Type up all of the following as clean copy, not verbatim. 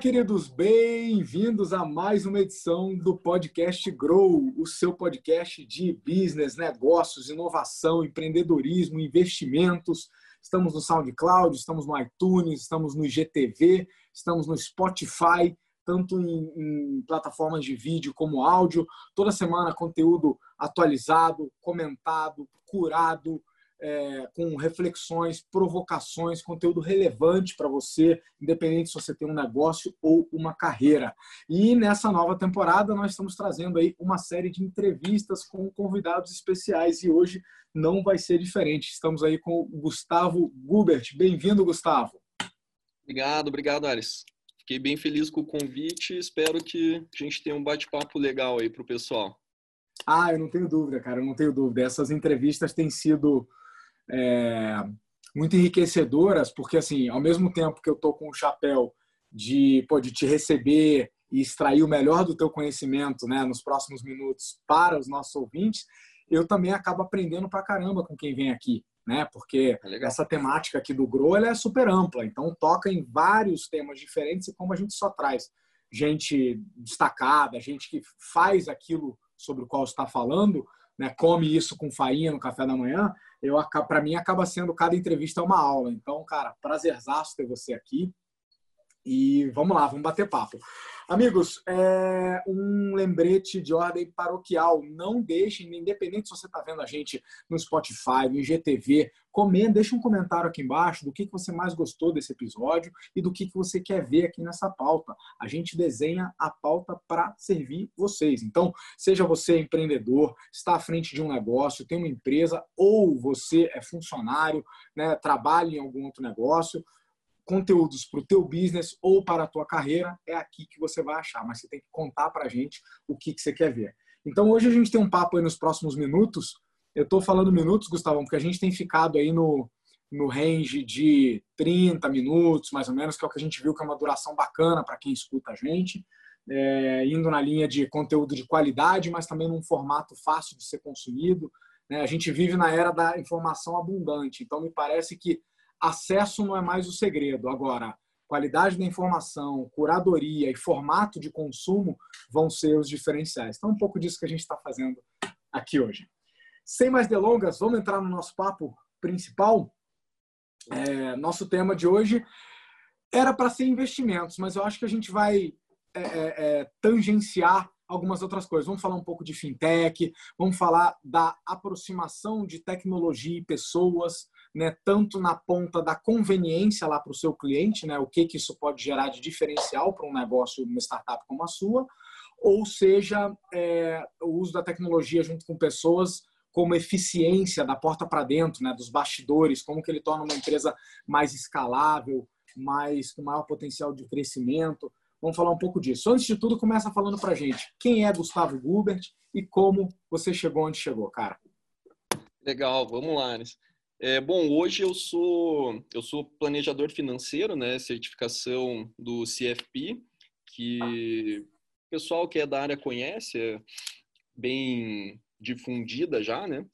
queridos, bem-vindos a mais uma edição do Podcast Grow, o seu podcast de business, negócios, inovação, empreendedorismo, investimentos. Estamos no SoundCloud, estamos no iTunes, estamos no IGTV, estamos no Spotify, tanto em plataformas de vídeo como áudio. Toda semana conteúdo atualizado, comentado, curado, com reflexões, provocações, conteúdo relevante para você, independente se você tem um negócio ou uma carreira. E nessa nova temporada nós estamos trazendo aí uma série de entrevistas com convidados especiais e hoje não vai ser diferente. Estamos aí com o Gustavo Gubert. Bem-vindo, Gustavo. Obrigado, Alice. Fiquei bem feliz com o convite e espero que a gente tenha um bate-papo legal aí para o pessoal. Ah, eu não tenho dúvida, cara, eu não tenho dúvida. Essas entrevistas têm sido muito enriquecedoras, porque assim, ao mesmo tempo que eu tô com o chapéu de te receber e extrair o melhor do teu conhecimento, né, nos próximos minutos para os nossos ouvintes, eu também acabo aprendendo pra caramba com quem vem aqui, né, porque essa temática aqui do Grow, ela é super ampla, então toca em vários temas diferentes e como a gente só traz gente destacada, gente que faz aquilo sobre o qual está falando, né, come isso com farinha no café da manhã, para mim acaba sendo, cada entrevista é uma aula. Então, cara, prazerzaço ter você aqui. E vamos lá, vamos bater papo. Amigos, um lembrete de ordem paroquial. Não deixem, independente se você está vendo a gente no Spotify, no IGTV, deixa um comentário aqui embaixo do que você mais gostou desse episódio e do que você quer ver aqui nessa pauta. A gente desenha a pauta para servir vocês. Então, seja você empreendedor, está à frente de um negócio, tem uma empresa, ou você é funcionário, né, trabalha em algum outro negócio, conteúdos para o teu business ou para a tua carreira, é aqui que você vai achar, mas você tem que contar para a gente o que você quer ver. Então, hoje a gente tem um papo aí nos próximos minutos. Eu estou falando minutos, Gustavão, porque a gente tem ficado aí no range de 30 minutos, mais ou menos, que é o que a gente viu que é uma duração bacana para quem escuta a gente, indo na linha de conteúdo de qualidade, mas também num formato fácil de ser consumido, né? A gente vive na era da informação abundante, então me parece que acesso não é mais o segredo. Agora, qualidade da informação, curadoria e formato de consumo vão ser os diferenciais. Então, um pouco disso que a gente está fazendo aqui hoje. Sem mais delongas, vamos entrar no nosso papo principal. Nosso tema de hoje era para ser investimentos, mas eu acho que a gente vai tangenciar algumas outras coisas. Vamos falar um pouco de fintech, vamos falar da aproximação de tecnologia e pessoas, né, tanto na ponta da conveniência lá para o seu cliente, né, o que isso pode gerar de diferencial para um negócio, uma startup como a sua, ou seja, o uso da tecnologia junto com pessoas como eficiência da porta para dentro, né, dos bastidores, como que ele torna uma empresa mais escalável, com maior potencial de crescimento. Vamos falar um pouco disso. Antes de tudo, começa falando para a gente quem é Gustavo Gubert e como você chegou onde chegou, cara. Legal, vamos lá, Alice. Bom, hoje eu sou planejador financeiro, né, certificação do CFP, que o pessoal que é da área conhece, é bem difundida já, né,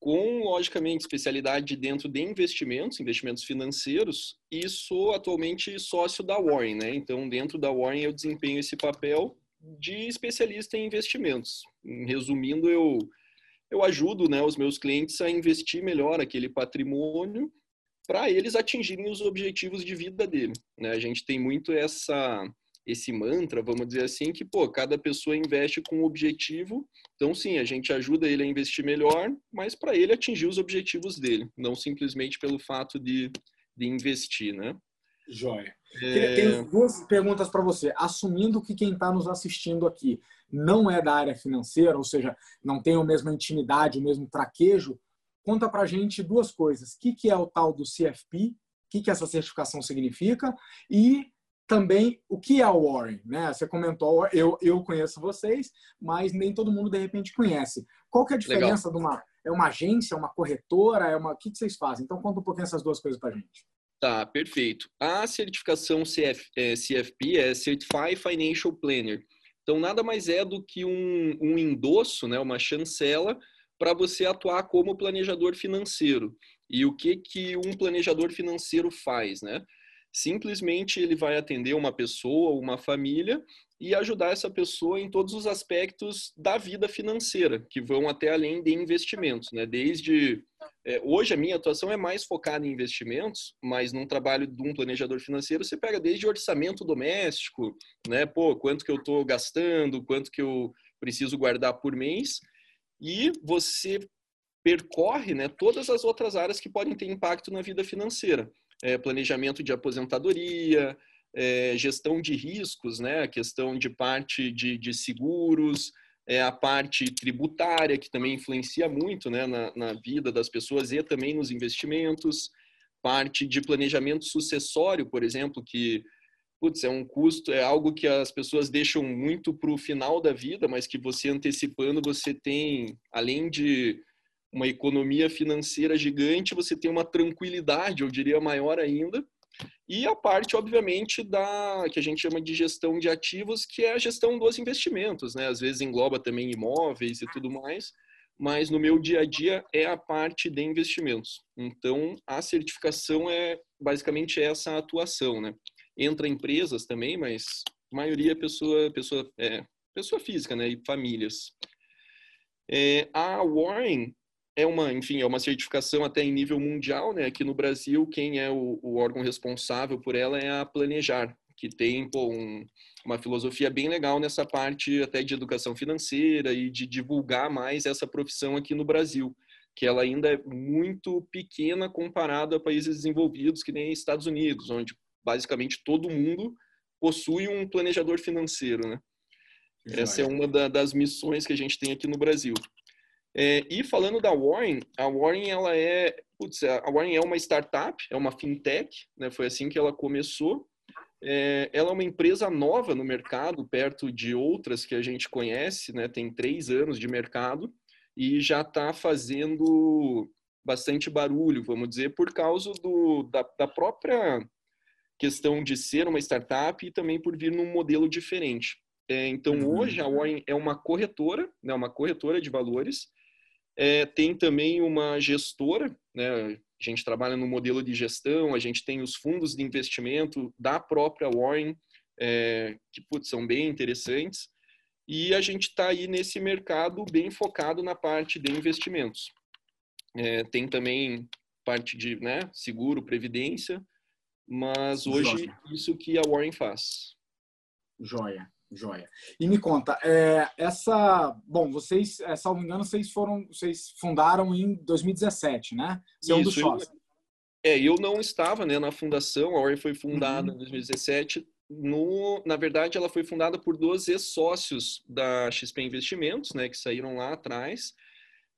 com, logicamente, especialidade dentro de investimentos financeiros, e sou atualmente sócio da Warren, né, então dentro da Warren eu desempenho esse papel de especialista em investimentos. Resumindo, eu ajudo, né, os meus clientes a investir melhor aquele patrimônio para eles atingirem os objetivos de vida dele, né? A gente tem muito esse mantra, vamos dizer assim, que cada pessoa investe com um objetivo. Então, sim, a gente ajuda ele a investir melhor, mas para ele atingir os objetivos dele, não simplesmente pelo fato de investir, né? Joia. Tenho duas perguntas para você. Assumindo que quem está nos assistindo aqui não é da área financeira, ou seja, não tem a mesma intimidade, o mesmo traquejo, conta para a gente duas coisas. O que é o tal do CFP? O que essa certificação significa? E também, o que é a Warren? Né? Você comentou, eu conheço vocês, mas nem todo mundo, de repente, conhece. Qual que é a diferença de uma... É uma agência, uma corretora? O que vocês fazem? Então, conta um pouquinho essas duas coisas para a gente. Tá, perfeito. A certificação CFP é Certified Financial Planner. Então, nada mais é do que um endosso, né, uma chancela, para você atuar como planejador financeiro. E o que um planejador financeiro faz, né? Simplesmente ele vai atender uma pessoa, uma família e ajudar essa pessoa em todos os aspectos da vida financeira, que vão até além de investimentos, né? Desde hoje a minha atuação é mais focada em investimentos, mas num trabalho de um planejador financeiro você pega desde orçamento doméstico, né? Pô, quanto que eu estou gastando, quanto que eu preciso guardar por mês, e você percorre, né, todas as outras áreas que podem ter impacto na vida financeira. Planejamento de aposentadoria, gestão de riscos, né? A questão de parte de seguros, a parte tributária, que também influencia muito, né, na vida das pessoas e também nos investimentos. Parte de planejamento sucessório, por exemplo, que putz, é um custo, é algo que as pessoas deixam muito para o final da vida, mas que você antecipando, você tem, além de uma economia financeira gigante, você tem uma tranquilidade, eu diria, maior ainda. E a parte, obviamente, que a gente chama de gestão de ativos, que é a gestão dos investimentos, né? Às vezes engloba também imóveis e tudo mais, mas no meu dia a dia é a parte de investimentos. Então, a certificação é basicamente essa atuação, né? Entra empresas também, mas a maioria é pessoa física, né? E famílias. A Warren é uma certificação até em nível mundial, né? Aqui no Brasil, quem é o órgão responsável por ela é a Planejar, que tem uma filosofia bem legal nessa parte até de educação financeira e de divulgar mais essa profissão aqui no Brasil, que ela ainda é muito pequena comparada a países desenvolvidos, que nem Estados Unidos, onde basicamente todo mundo possui um planejador financeiro, né? Exato. Essa é uma das missões que a gente tem aqui no Brasil. E falando da Warren, a Warren é uma startup, é uma fintech, né? Foi assim que ela começou. Ela é uma empresa nova no mercado, perto de outras que a gente conhece, né? Tem 3 anos de mercado e já está fazendo bastante barulho, vamos dizer, por causa da própria questão de ser uma startup e também por vir num modelo diferente. Então, hoje, a Warren é uma corretora, né? Uma corretora de valores. Tem também uma gestora, né? A gente trabalha no modelo de gestão, a gente tem os fundos de investimento da própria Warren, que são bem interessantes, e a gente está aí nesse mercado bem focado na parte de investimentos. Tem também parte de, né, seguro, previdência, mas hoje Joia. Isso que a Warren faz. Joia. E me conta, vocês, salvo engano, vocês fundaram em 2017, né? Você é um dos sócios. Eu não estava, né, na fundação. A Warren foi fundada em 2017. Na verdade, ela foi fundada por 12 ex-sócios da XP Investimentos, né, que saíram lá atrás.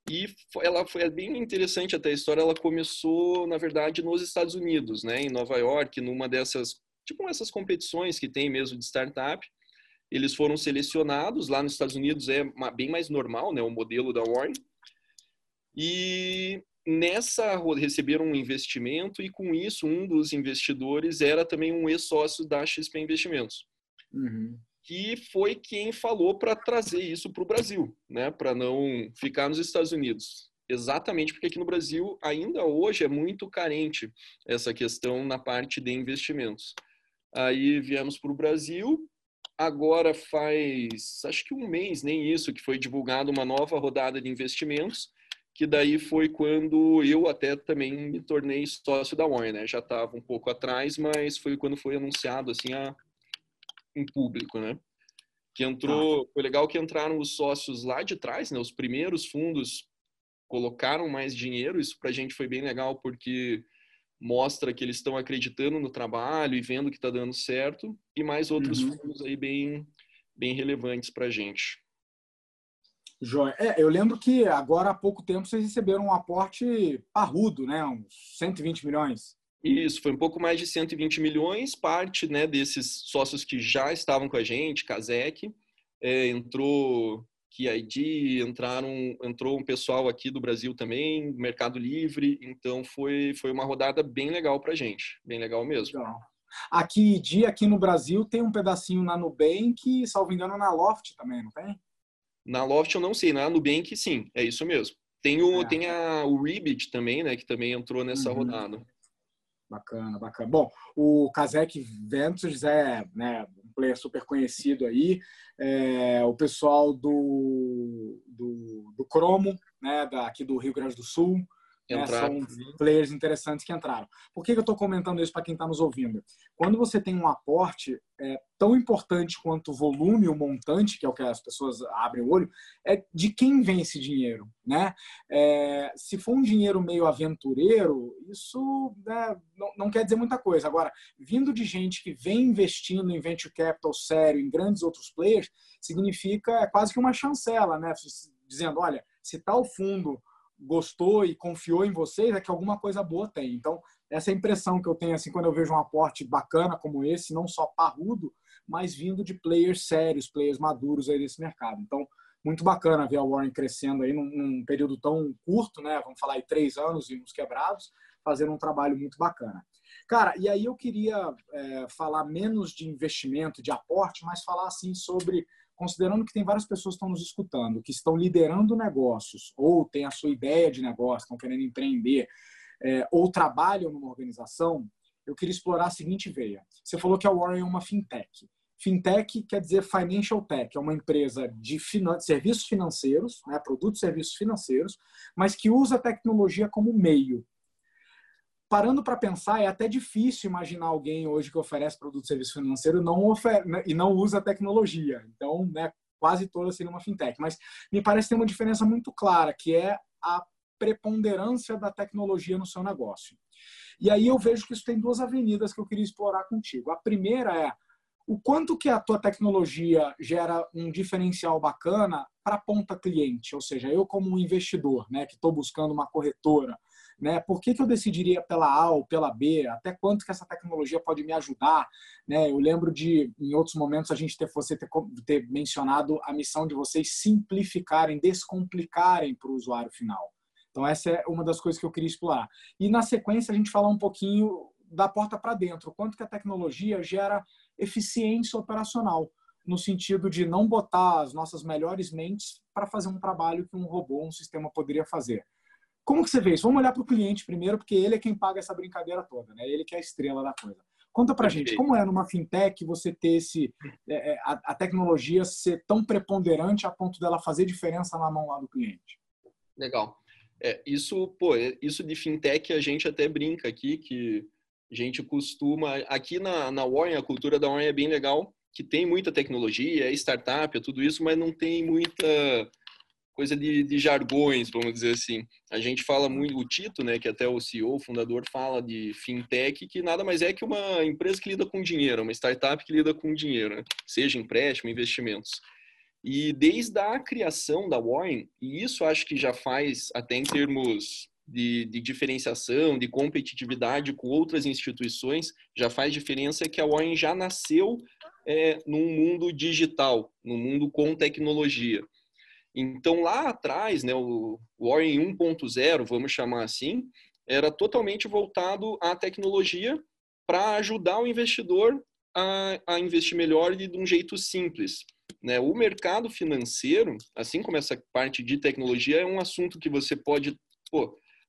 E ela foi bem interessante até a história. Ela começou, na verdade, nos Estados Unidos, né, em Nova York, numa dessas, tipo, essas competições que tem mesmo de startup. Eles foram selecionados. Lá nos Estados Unidos é bem mais normal, né, o modelo da Warren. E nessa receberam um investimento e com isso um dos investidores era também um ex-sócio da XP Investimentos. Que foi quem falou para trazer isso para o Brasil, né, para não ficar nos Estados Unidos. Exatamente porque aqui no Brasil ainda hoje é muito carente essa questão na parte de investimentos. Aí viemos para o Brasil. Agora faz, acho que um mês, nem isso, que foi divulgada uma nova rodada de investimentos, que daí foi quando eu até também me tornei sócio da Warren, né? Já estava um pouco atrás, mas foi quando foi anunciado, assim, em público, né? Que entrou, Foi legal que entraram os sócios lá de trás, né? Os primeiros fundos colocaram mais dinheiro, isso pra gente foi bem legal, porque mostra que eles estão acreditando no trabalho e vendo que está dando certo, e mais outros fundos aí bem relevantes para a gente. Joia. Eu lembro que agora há pouco tempo vocês receberam um aporte parrudo, né? Uns 120 milhões. Isso, foi um pouco mais de 120 milhões, parte, né, desses sócios que já estavam com a gente, Kaszek, entrou KID, entrou um pessoal aqui do Brasil também, Mercado Livre, então foi uma rodada bem legal pra gente, bem legal mesmo. A KID aqui no Brasil tem um pedacinho na Nubank, salvo engano na Loft também, não tem? Na Loft eu não sei, na Nubank sim, é isso mesmo. Tem o Ribbit também, né, que também entrou nessa rodada. Bacana, bacana. Bom, o Kaszek Ventures é, né, um player super conhecido aí. É, o pessoal do Cromo, né, aqui do Rio Grande do Sul, né, são players interessantes que entraram. Por que eu estou comentando isso para quem está nos ouvindo? Quando você tem um aporte tão importante quanto o volume, o montante, que é o que as pessoas abrem o olho, é de quem vem esse dinheiro, né? Se for um dinheiro meio aventureiro, isso, né, não quer dizer muita coisa. Agora, vindo de gente que vem investindo em venture capital sério, em grandes outros players, significa quase que uma chancela, né? Dizendo, olha, se tal fundo gostou e confiou em vocês, é que alguma coisa boa tem. Então, essa é a impressão que eu tenho, assim, quando eu vejo um aporte bacana como esse, não só parrudo, mas vindo de players sérios, players maduros aí desse mercado. Então, muito bacana ver a Warren crescendo aí num período tão curto, né? Vamos falar aí 3 anos e uns quebrados, fazendo um trabalho muito bacana. Cara, e aí eu queria falar menos de investimento, de aporte, mas falar, assim, sobre... Considerando que tem várias pessoas que estão nos escutando, que estão liderando negócios, ou têm a sua ideia de negócio, estão querendo empreender, ou trabalham numa organização, eu queria explorar a seguinte veia. Você falou que a Warren é uma fintech. Fintech quer dizer financial tech, é uma empresa de serviços financeiros, né, produtos e serviços financeiros, mas que usa a tecnologia como meio. Parando para pensar, é até difícil imaginar alguém hoje que oferece produto e serviço financeiro e não usa tecnologia. Então, né, quase toda seria uma fintech. Mas me parece que tem uma diferença muito clara, que é a preponderância da tecnologia no seu negócio. E aí eu vejo que isso tem 2 avenidas que eu queria explorar contigo. A primeira é o quanto que a tua tecnologia gera um diferencial bacana para a ponta cliente. Ou seja, eu como um investidor, né, que estou buscando uma corretora, né? Por que eu decidiria pela A ou pela B? Até quanto que essa tecnologia pode me ajudar? Né? Eu lembro de, em outros momentos, a gente ter mencionado a missão de vocês simplificarem, descomplicarem para o usuário final. Então, essa é uma das coisas que eu queria explorar. E, na sequência, a gente falar um pouquinho da porta para dentro. Quanto que a tecnologia gera eficiência operacional, no sentido de não botar as nossas melhores mentes para fazer um trabalho que um robô, um sistema poderia fazer. Como que você vê isso? Vamos olhar para o cliente primeiro, porque ele é quem paga essa brincadeira toda, né? Ele que é a estrela da coisa. Conta para a gente, como é numa fintech você ter a tecnologia ser tão preponderante a ponto dela fazer diferença na mão lá do cliente? Legal. Isso de fintech a gente até brinca aqui, que a gente costuma... Aqui na Warren, a cultura da Warren é bem legal, que tem muita tecnologia, é startup, é tudo isso, mas não tem muita... coisa de jargões, vamos dizer assim. A gente fala muito, o Tito, né, que até o CEO, o fundador, fala de fintech, que nada mais é que uma empresa que lida com dinheiro, uma startup que lida com dinheiro, né? Seja empréstimo, investimentos. E desde a criação da Warren, e isso acho que já faz, até em termos de diferenciação, de competitividade com outras instituições, já faz diferença que a Warren já nasceu num mundo digital, num mundo com tecnologia. Então, lá atrás, né, o Warren 1.0, vamos chamar assim, era totalmente voltado à tecnologia para ajudar o investidor a investir melhor e de um jeito simples. Né? O mercado financeiro, assim como essa parte de tecnologia, é um assunto que você pode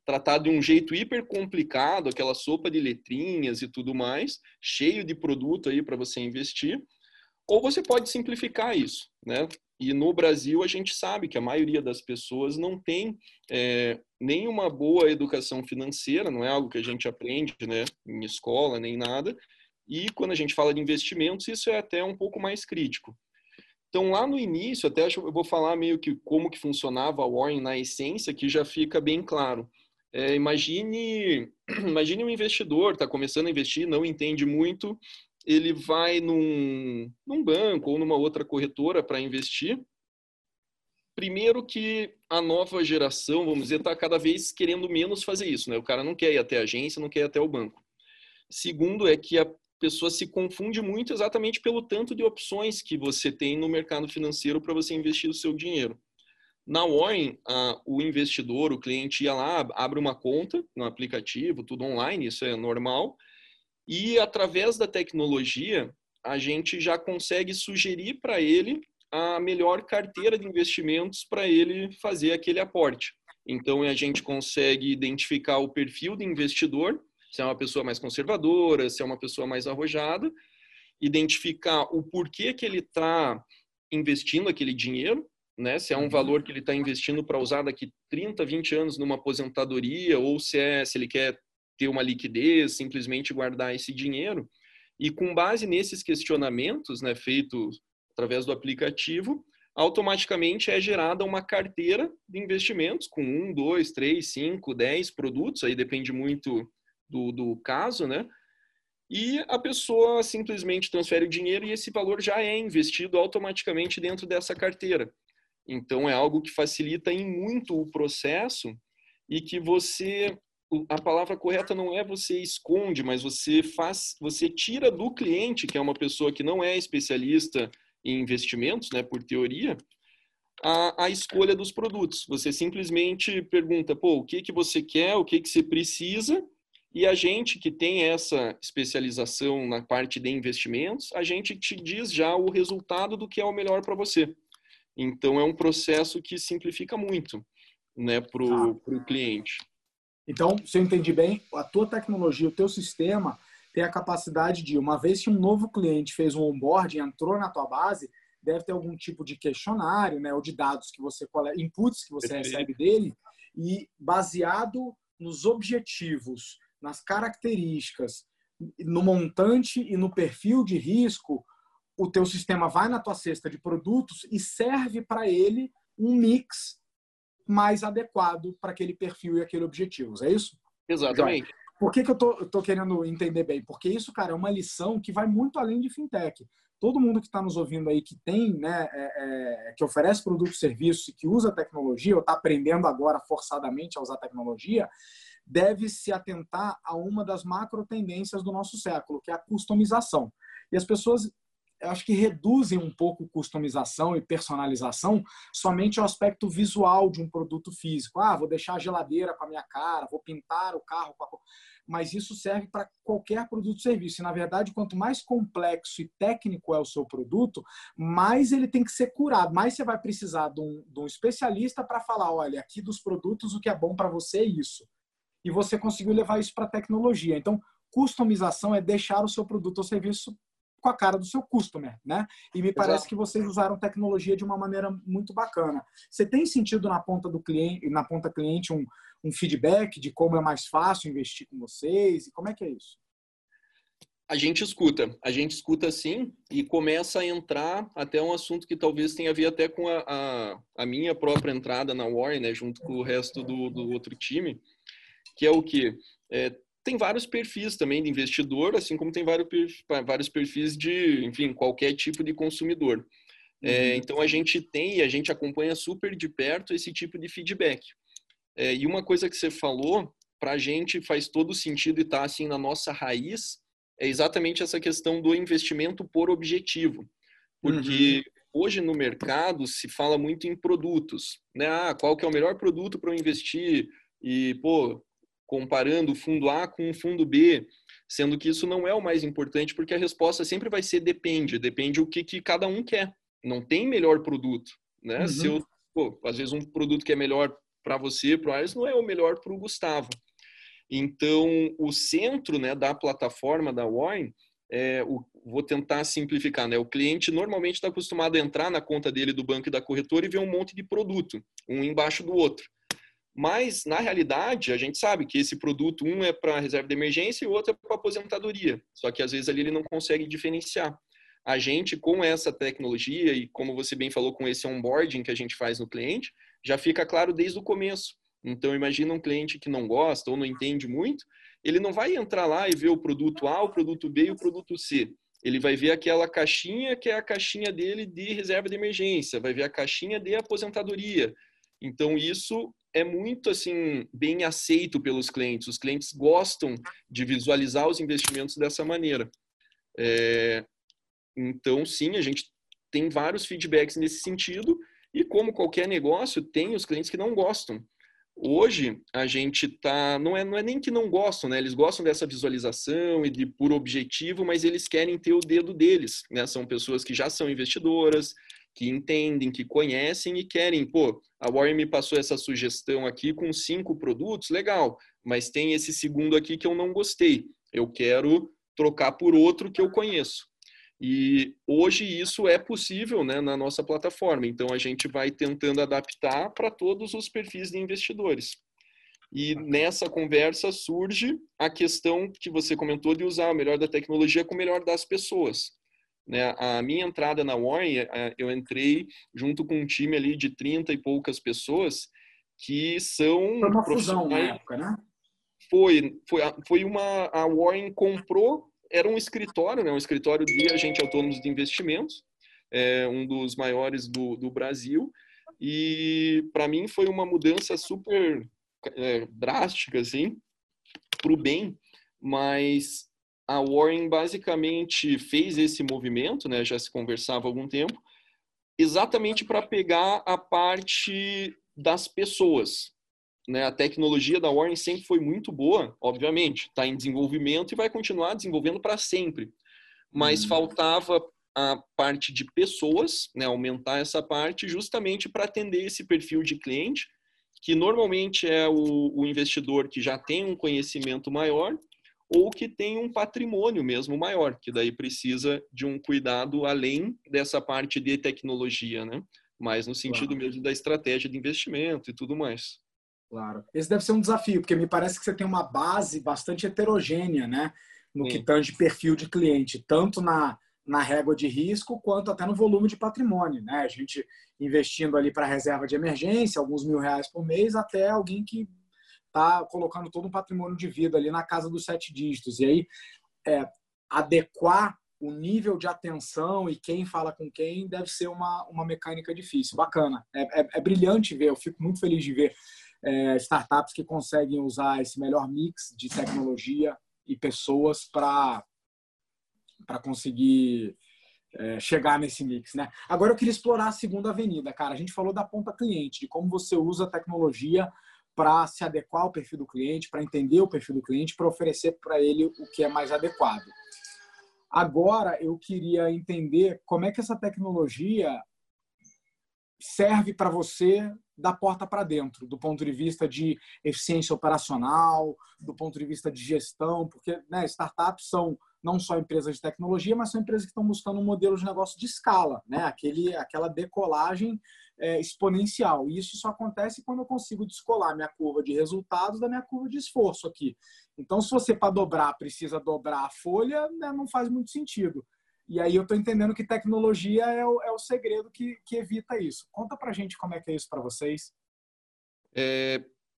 tratar de um jeito hiper complicado, aquela sopa de letrinhas e tudo mais, cheio de produto aí para você investir, ou você pode simplificar isso, né? E no Brasil a gente sabe que a maioria das pessoas não tem nenhuma boa educação financeira, não é algo que a gente aprende, né, em escola, nem nada. E quando a gente fala de investimentos, isso é até um pouco mais crítico. Então lá no início, até eu vou falar meio que como que funcionava a Warren na essência, que já fica bem claro. Imagine um investidor, está começando a investir, não entende muito, ele vai num banco ou numa outra corretora para investir. Primeiro que a nova geração, vamos dizer, está cada vez querendo menos fazer isso, né? O cara não quer ir até a agência, não quer ir até o banco. Segundo é que a pessoa se confunde muito exatamente pelo tanto de opções que você tem no mercado financeiro para você investir o seu dinheiro. Na Warren, o investidor, o cliente ia lá, abre uma conta no aplicativo, tudo online, isso é normal. E, através da tecnologia, a gente já consegue sugerir para ele a melhor carteira de investimentos para ele fazer aquele aporte. Então, a gente consegue identificar o perfil do investidor se é uma pessoa mais conservadora, se é uma pessoa mais arrojada, identificar o porquê que ele está investindo aquele dinheiro, né? Se é um valor que ele está investindo para usar daqui 30, 20 anos numa aposentadoria, ou se ele quer ter uma liquidez, simplesmente guardar esse dinheiro. E com base nesses questionamentos, né, feitos através do aplicativo, automaticamente é gerada uma carteira de investimentos com 1, 2, 3, 5, 10 produtos, aí depende muito do caso, né? E a pessoa simplesmente transfere o dinheiro e esse valor já é investido automaticamente dentro dessa carteira. Então, é algo que facilita em muito o processo e que você... A palavra correta não é você esconde, mas você tira do cliente, que é uma pessoa que não é especialista em investimentos, né, por teoria, a escolha dos produtos. Você simplesmente pergunta, pô, o que você quer, o que você precisa, e a gente que tem essa especialização na parte de investimentos, a gente te diz já o resultado do que é o melhor para você. Então, é um processo que simplifica muito, né, para o cliente. Então, se eu entendi bem, a tua tecnologia, o teu sistema tem a capacidade de, uma vez que um novo cliente fez um onboarding, entrou na tua base, deve ter algum tipo de questionário, né, ou de dados que você coleta, inputs que você recebe dele, e baseado nos objetivos, nas características, no montante e no perfil de risco, o teu sistema vai na tua cesta de produtos e serve para ele um mix mais adequado para aquele perfil e aquele objetivo, é isso? Exatamente. Então, por que eu tô querendo entender bem? Porque isso, cara, é uma lição que vai muito além de fintech. Todo mundo que está nos ouvindo aí, que tem, né, que oferece produtos e serviços e que usa tecnologia, ou está aprendendo agora forçadamente a usar tecnologia, deve se atentar a uma das macro tendências do nosso século, que é a customização. E as pessoas... eu acho que reduzem um pouco customização e personalização somente ao aspecto visual de um produto físico. Ah, vou deixar a geladeira com a minha cara, vou pintar o carro com a cor. Mas isso serve para qualquer produto ou serviço. E, na verdade, quanto mais complexo e técnico é o seu produto, mais ele tem que ser curado, mais você vai precisar de um especialista para falar, olha, aqui dos produtos o que é bom para você é isso. E você conseguiu levar isso para a tecnologia. Então, customização é deixar o seu produto ou serviço com a cara do seu customer, né? E me parece que vocês usaram tecnologia de uma maneira muito bacana. Você tem sentido na ponta cliente um feedback de como é mais fácil investir com vocês? E como é que é isso? A gente escuta sim, e começa a entrar até um assunto que talvez tenha a ver até com a minha própria entrada na Warren, né? Junto com o resto do outro time, que é o quê? Tem vários perfis também de investidor, assim como tem vários perfis de, enfim, qualquer tipo de consumidor. Então, a gente acompanha super de perto esse tipo de feedback. E uma coisa que você falou, para a gente faz todo sentido e está assim na nossa raiz, é exatamente essa questão do investimento por objetivo. Porque hoje no mercado se fala muito em produtos, né? Ah, qual que é o melhor produto para eu investir? E, pô... comparando o fundo A com o fundo B, sendo que isso não é o mais importante, porque a resposta sempre vai ser depende o que cada um quer. Não tem melhor produto, né? Se eu, pô, às vezes um produto que é melhor para você, para o Alice, não é o melhor para o Gustavo. Então, o centro, né, da plataforma da Warren, vou tentar simplificar, né? O cliente normalmente está acostumado a entrar na conta dele do banco e da corretora e ver um monte de produto, um embaixo do outro. Mas, na realidade, a gente sabe que esse produto, um é para reserva de emergência e o outro é para aposentadoria. Só que, às vezes, ali ele não consegue diferenciar. A gente, com essa tecnologia e, como você bem falou, com esse onboarding que a gente faz no cliente, já fica claro desde o começo. Então, imagina um cliente que não gosta ou não entende muito, ele não vai entrar lá e ver o produto A, o produto B e o produto C. Ele vai ver aquela caixinha que é a caixinha dele de reserva de emergência, vai ver a caixinha de aposentadoria. Então, isso... é muito, assim, bem aceito pelos clientes. Os clientes gostam de visualizar os investimentos dessa maneira. Então, sim, a gente tem vários feedbacks nesse sentido e, como qualquer negócio, tem os clientes que não gostam. Hoje, a gente está... Não é nem que não gostam, né? Eles gostam dessa visualização e de por objetivo, mas eles querem ter o dedo deles, né? São pessoas que já são investidoras, que entendem, que conhecem e querem, pô, a Warren me passou essa sugestão aqui com 5 produtos, legal, mas tem esse segundo aqui que eu não gostei, eu quero trocar por outro que eu conheço. E hoje isso é possível, né, na nossa plataforma, então a gente vai tentando adaptar para todos os perfis de investidores. E nessa conversa surge a questão que você comentou de usar o melhor da tecnologia com o melhor das pessoas. Né? A minha entrada na Warren, eu entrei junto com um time ali de 30 e poucas pessoas que são... Foi uma fusão na época, né? Foi uma... A Warren comprou, era um escritório, né? Um escritório de agente autônomo de investimentos, um dos maiores do Brasil. E para mim foi uma mudança super... drástica, assim, para o bem, mas a Warren basicamente fez esse movimento, né, já se conversava há algum tempo, exatamente para pegar a parte das pessoas. Né? A tecnologia da Warren sempre foi muito boa, obviamente, está em desenvolvimento e vai continuar desenvolvendo para sempre, mas faltava a parte de pessoas, né, aumentar essa parte justamente para atender esse perfil de cliente, que normalmente é o investidor que já tem um conhecimento maior ou que tem um patrimônio mesmo maior, que daí precisa de um cuidado além dessa parte de tecnologia, né? Mas no sentido mesmo da estratégia de investimento e tudo mais. Claro. Esse deve ser um desafio, porque me parece que você tem uma base bastante heterogênea, né? No que tange perfil de cliente, tanto na régua de risco, quanto até no volume de patrimônio, né? A gente investindo ali para reserva de emergência, alguns R$1.000 por mês, até alguém que está colocando todo um patrimônio de vida ali na casa dos 7 dígitos. E aí, adequar o nível de atenção e quem fala com quem deve ser uma mecânica difícil. Bacana. É brilhante ver, eu fico muito feliz de ver startups que conseguem usar esse melhor mix de tecnologia e pessoas para conseguir chegar nesse mix, né? Agora eu queria explorar a segunda avenida, cara. A gente falou da ponta cliente, de como você usa a tecnologia para se adequar ao perfil do cliente, para entender o perfil do cliente, para oferecer para ele o que é mais adequado. Agora eu queria entender como é que essa tecnologia serve para você da porta para dentro, do ponto de vista de eficiência operacional, do ponto de vista de gestão, porque, né, startups são não só empresas de tecnologia, mas são empresas que estão buscando um modelo de negócio de escala, né? Aquela decolagem exponencial. E isso só acontece quando eu consigo descolar minha curva de resultados da minha curva de esforço aqui. Então, se você, para dobrar, precisa dobrar a folha, né, não faz muito sentido. E aí eu estou entendendo que tecnologia é o segredo que evita isso. Conta pra gente como é que é isso para vocês.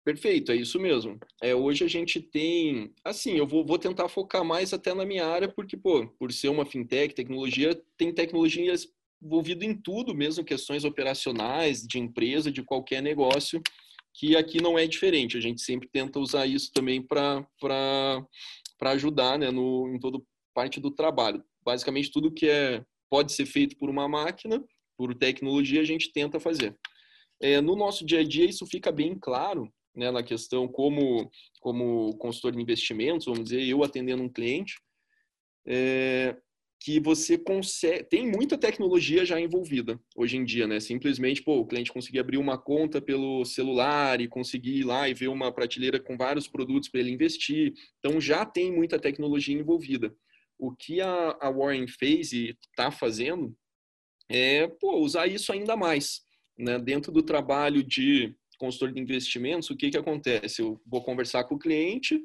Perfeito, é isso mesmo. Hoje a gente tem... Assim, eu vou tentar focar mais até na minha área, porque, pô, por ser uma fintech, tecnologia, tem tecnologia envolvida em tudo mesmo, questões operacionais, de empresa, de qualquer negócio, que aqui não é diferente. A gente sempre tenta usar isso também para ajudar, né, em toda parte do trabalho. Basicamente, tudo que pode ser feito por uma máquina, por tecnologia, a gente tenta fazer. No nosso dia a dia, isso fica bem claro, né, na questão como consultor de investimentos, vamos dizer, eu atendendo um cliente, que você consegue... Tem muita tecnologia já envolvida hoje em dia, né? Simplesmente, pô, o cliente conseguir abrir uma conta pelo celular e conseguir ir lá e ver uma prateleira com vários produtos para ele investir. Então, já tem muita tecnologia envolvida. O que a Warren fez e está fazendo é, pô, usar isso ainda mais, né? Dentro do trabalho de consultor de investimentos, o que acontece? Eu vou conversar com o cliente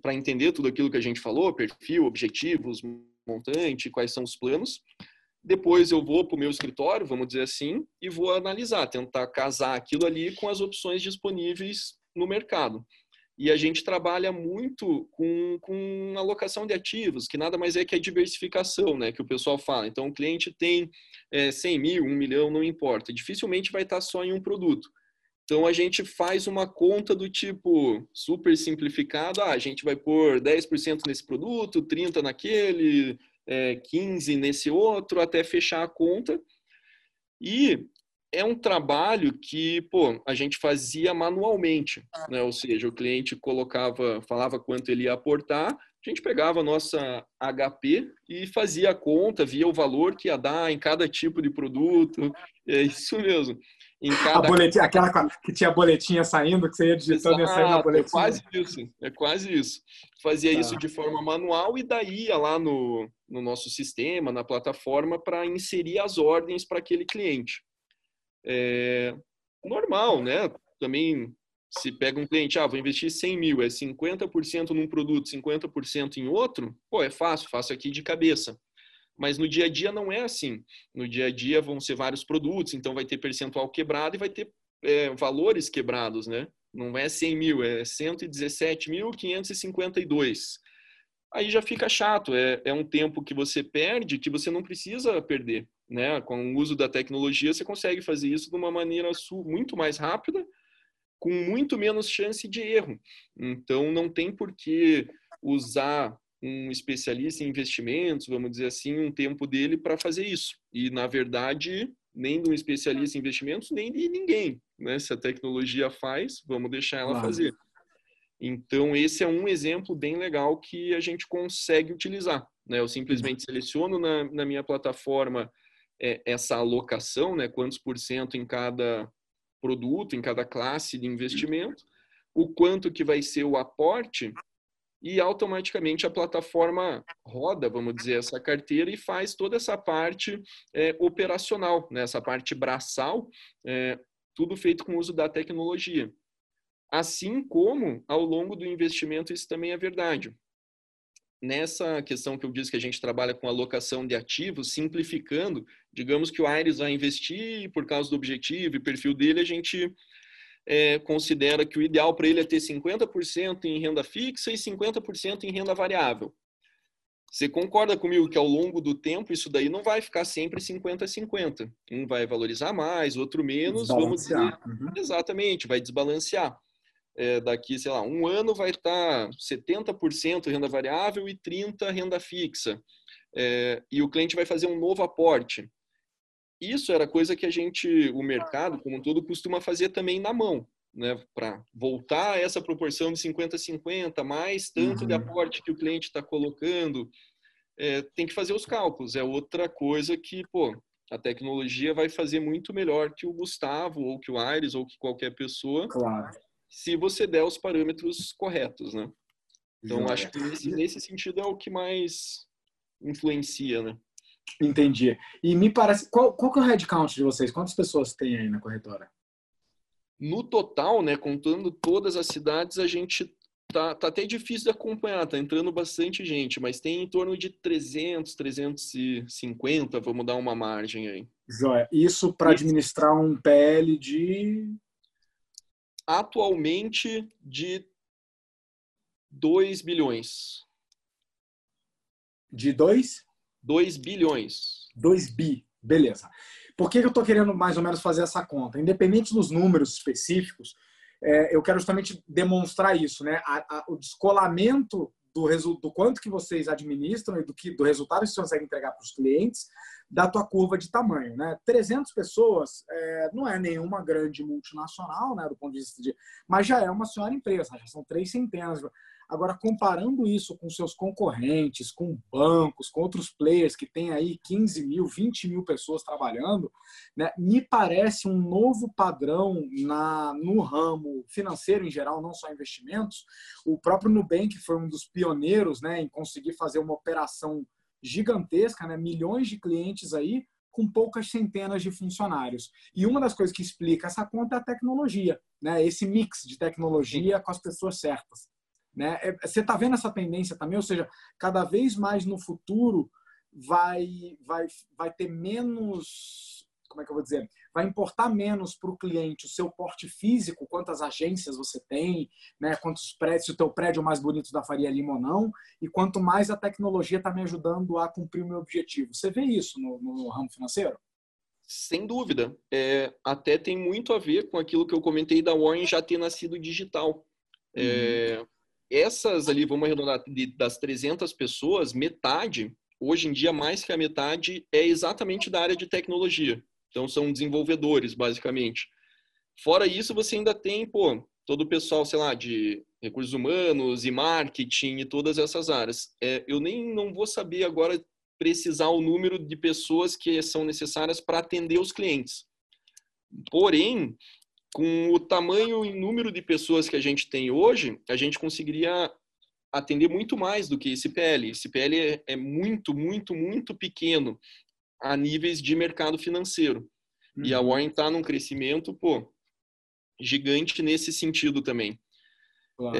para entender tudo aquilo que a gente falou, perfil, objetivos, montante, quais são os planos. Depois eu vou para o meu escritório, vamos dizer assim, e vou analisar, tentar casar aquilo ali com as opções disponíveis no mercado. E a gente trabalha muito com alocação de ativos, que nada mais é que a diversificação, né, que o pessoal fala. Então, o cliente tem 100 mil, 1 milhão, não importa. Dificilmente vai estar só em um produto. Então, a gente faz uma conta do tipo super simplificado. A gente vai pôr 10% nesse produto, 30% naquele, 15% nesse outro, até fechar a conta. E... é um trabalho que, pô, a gente fazia manualmente, né? Ou seja, o cliente falava quanto ele ia aportar, A gente pegava a nossa HP e fazia a conta, via o valor que ia dar em cada tipo de produto. É isso mesmo. Em cada... aquela que tinha a boletinha saindo, que você ia digitando e saindo a boletinha. É quase isso. É quase isso. Fazia isso de forma manual e daí ia lá no nosso sistema, na plataforma, para inserir as ordens para aquele cliente. É normal, né? Também... Se pega um cliente, vou investir 100 mil, é 50% num produto, 50% em outro, é fácil, faço aqui de cabeça. Mas no dia a dia não é assim. No dia a dia vão ser vários produtos, então vai ter percentual quebrado e vai ter valores quebrados, né? Não é 100 mil, é 117.552. Aí já fica chato, é um tempo que você perde, que você não precisa perder, né? Com o uso da tecnologia, você consegue fazer isso de uma maneira muito mais rápida, com muito menos chance de erro. Então, não tem por que usar um especialista em investimentos, vamos dizer assim, um tempo dele para fazer isso. E, na verdade, nem de um especialista em investimentos, nem de ninguém, né? Se a tecnologia faz, vamos deixar ela fazer. Então, esse é um exemplo bem legal que a gente consegue utilizar, né? Eu simplesmente seleciono na minha plataforma essa alocação, né? Quantos por cento em cada produto, em cada classe de investimento, o quanto que vai ser o aporte e automaticamente a plataforma roda, vamos dizer, essa carteira e faz toda essa parte operacional, né? Essa parte braçal, tudo feito com o uso da tecnologia. Assim como ao longo do investimento isso também é verdade. Nessa questão que eu disse que a gente trabalha com alocação de ativos, simplificando, digamos que o Aires vai investir por causa do objetivo e perfil dele, a gente considera que o ideal para ele é ter 50% em renda fixa e 50% em renda variável. Você concorda comigo que ao longo do tempo isso daí não vai ficar sempre 50-50? Um vai valorizar mais, outro menos, vamos dizer, exatamente, vai desbalancear. Daqui, sei lá, um ano vai estar 70% renda variável e 30% renda fixa. E o cliente vai fazer um novo aporte. Isso era coisa que o mercado, como um todo, costuma fazer também na mão, né? Para voltar a essa proporção de 50-50, mais tanto de aporte que o cliente está colocando. Tem que fazer os cálculos. É outra coisa que, a tecnologia vai fazer muito melhor que o Gustavo, ou que o Aires, ou que qualquer pessoa. Claro. Se você der os parâmetros corretos, né? Então, acho que nesse sentido é o que mais influencia, né? Entendi. E me parece... Qual que é o headcount de vocês? Quantas pessoas tem aí na corretora? No total, né? Contando todas as cidades, a gente tá até difícil de acompanhar. Tá entrando bastante gente, mas tem em torno de 300, 350. Vamos dar uma margem aí. Joia. Isso para administrar um PL de... Atualmente de 2 bilhões. De 2? 2 bilhões. 2 bi, beleza. Por que eu estou querendo mais ou menos fazer essa conta? Independente dos números específicos, eu quero justamente demonstrar isso, né? O descolamento do quanto que vocês administram e do resultado que você consegue entregar para os clientes da tua curva de tamanho, né? 300 pessoas não é nenhuma grande multinacional, né? Do ponto de vista mas já é uma senhora empresa, já são 3 centenas. Agora, comparando isso com seus concorrentes, com bancos, com outros players que tem aí 15 mil, 20 mil pessoas trabalhando, né? Me parece um novo padrão no ramo financeiro em geral, não só investimentos. O próprio Nubank foi um dos pioneiros, né, em conseguir fazer uma operação gigantesca, né? Milhões de clientes aí, com poucas centenas de funcionários. E uma das coisas que explica essa conta é a tecnologia, né? Esse mix de tecnologia com as pessoas certas, né? Você está vendo essa tendência também? Ou seja, cada vez mais no futuro vai ter menos... Como é que eu vou dizer? Vai importar menos para o cliente o seu porte físico, quantas agências você tem, né? Quantos prédios, se o teu prédio é o mais bonito da Faria Lima ou não, e quanto mais a tecnologia está me ajudando a cumprir o meu objetivo. Você vê isso no ramo financeiro? Sem dúvida. Até tem muito a ver com aquilo que eu comentei da Warren já ter nascido digital. Essas ali, vamos arredondar, das 300 pessoas, metade, hoje em dia mais que a metade, é exatamente da área de tecnologia. Então, são desenvolvedores, basicamente. Fora isso, você ainda tem todo o pessoal, sei lá, de recursos humanos e marketing e todas essas áreas. Eu nem não vou saber agora precisar o número de pessoas que são necessárias para atender os clientes. Porém, com o tamanho e número de pessoas que a gente tem hoje, a gente conseguiria atender muito mais do que esse PL. Esse PL é muito, muito, muito pequeno a níveis de mercado financeiro. E a Warren está num crescimento, pô, gigante nesse sentido também. Claro.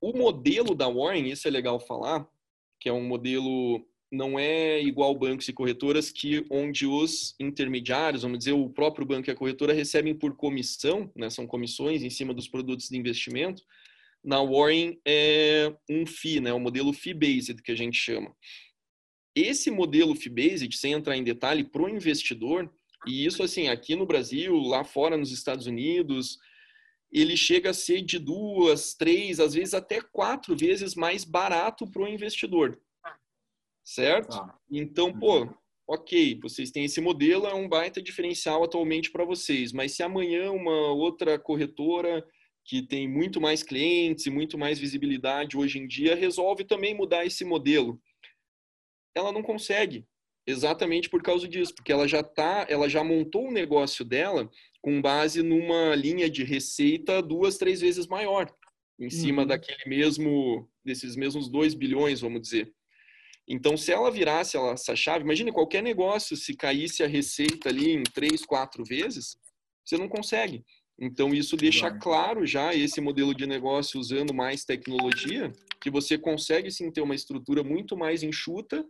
O modelo da Warren, isso é legal falar, que é um modelo, não é igual bancos e corretoras, que onde os intermediários, vamos dizer, o próprio banco e a corretora recebem por comissão, né, são comissões em cima dos produtos de investimento. Na Warren é um FII, né, o modelo fee-based que a gente chama. Esse modelo fee-based, sem entrar em detalhe, para o investidor, e isso, assim, aqui no Brasil, lá fora, nos Estados Unidos, ele chega a ser de 2, 3, às vezes até 4 vezes mais barato para o investidor. Certo? Então, pô, ok, vocês têm esse modelo, é um baita diferencial atualmente para vocês. Mas se amanhã uma outra corretora que tem muito mais clientes e muito mais visibilidade hoje em dia resolve também mudar esse modelo, ela não consegue. Exatamente por causa disso, porque ela já montou o negócio dela com base numa linha de receita 2, 3 vezes maior, em cima desses mesmos 2 bilhões, vamos dizer. Então, se ela virasse essa chave, imagine qualquer negócio, se caísse a receita ali em 3, 4 vezes, você não consegue. Então, isso deixa claro já esse modelo de negócio usando mais tecnologia, que você consegue sim ter uma estrutura muito mais enxuta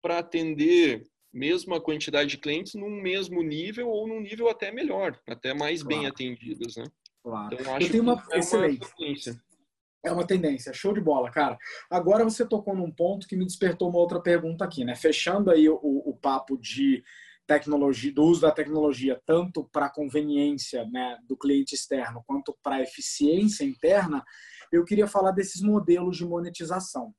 para atender mesma quantidade de clientes num mesmo nível ou num nível até melhor, até mais bem atendidos, né? Claro. Então, acho é uma tendência, show de bola, cara. Agora você tocou num ponto que me despertou uma outra pergunta aqui, né? Fechando aí o papo de tecnologia, do uso da tecnologia, tanto para conveniência, né, do cliente externo, quanto para eficiência interna, eu queria falar desses modelos de monetização.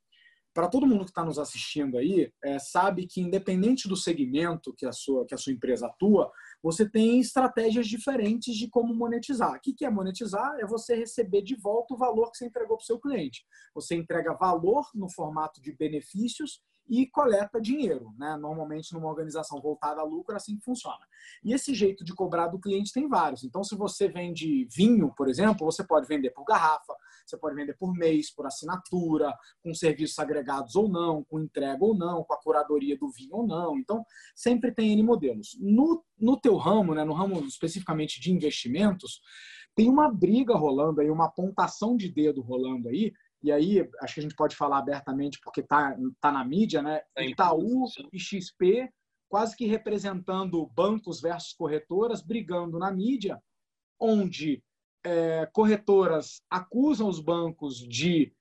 Para todo mundo que está nos assistindo aí, sabe que independente do segmento que a sua empresa atua, você tem estratégias diferentes de como monetizar. O que é monetizar? É você receber de volta o valor que você entregou para o seu cliente. Você entrega valor no formato de benefícios e coleta dinheiro, né? Normalmente numa organização voltada a lucro, assim que funciona. E esse jeito de cobrar do cliente tem vários. Então, se você vende vinho, por exemplo, você pode vender por garrafa, você pode vender por mês, por assinatura, com serviços agregados ou não, com entrega ou não, com a curadoria do vinho ou não. Então, sempre tem N modelos. No teu ramo, né, no ramo especificamente de investimentos, tem uma briga rolando aí, uma apontação de dedo rolando aí. E aí, acho que a gente pode falar abertamente porque tá na mídia, né? Itaú e XP, quase que representando bancos versus corretoras, brigando na mídia, onde corretoras acusam os bancos de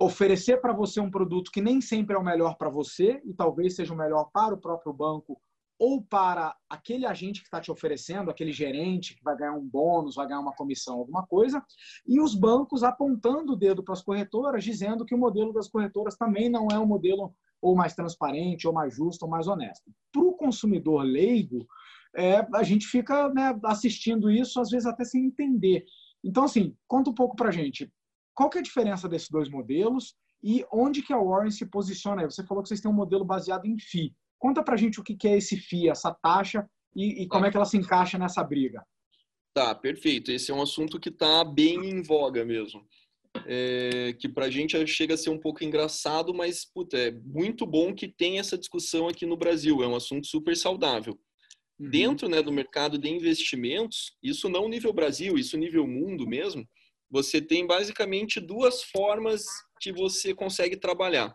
oferecer para você um produto que nem sempre é o melhor para você e talvez seja o melhor para o próprio banco ou para aquele agente que está te oferecendo, aquele gerente que vai ganhar um bônus, vai ganhar uma comissão, alguma coisa, e os bancos apontando o dedo para as corretoras, dizendo que o modelo das corretoras também não é um modelo ou mais transparente, ou mais justo, ou mais honesto. Para o consumidor leigo, a gente fica, né, assistindo isso, às vezes até sem entender. Então, assim, conta um pouco para a gente, qual que é a diferença desses dois modelos e onde que a Warren se posiciona? Você falou que vocês têm um modelo baseado em FII. Conta pra gente o que é esse FII, essa taxa, e como é que ela se encaixa nessa briga. Tá, perfeito. Esse é um assunto que tá bem em voga mesmo. Que pra gente chega a ser um pouco engraçado, mas puta, é muito bom que tem essa discussão aqui no Brasil. É um assunto super saudável. Dentro, né, do mercado de investimentos, isso não nível Brasil, isso nível mundo mesmo, você tem basicamente 2 formas que você consegue trabalhar.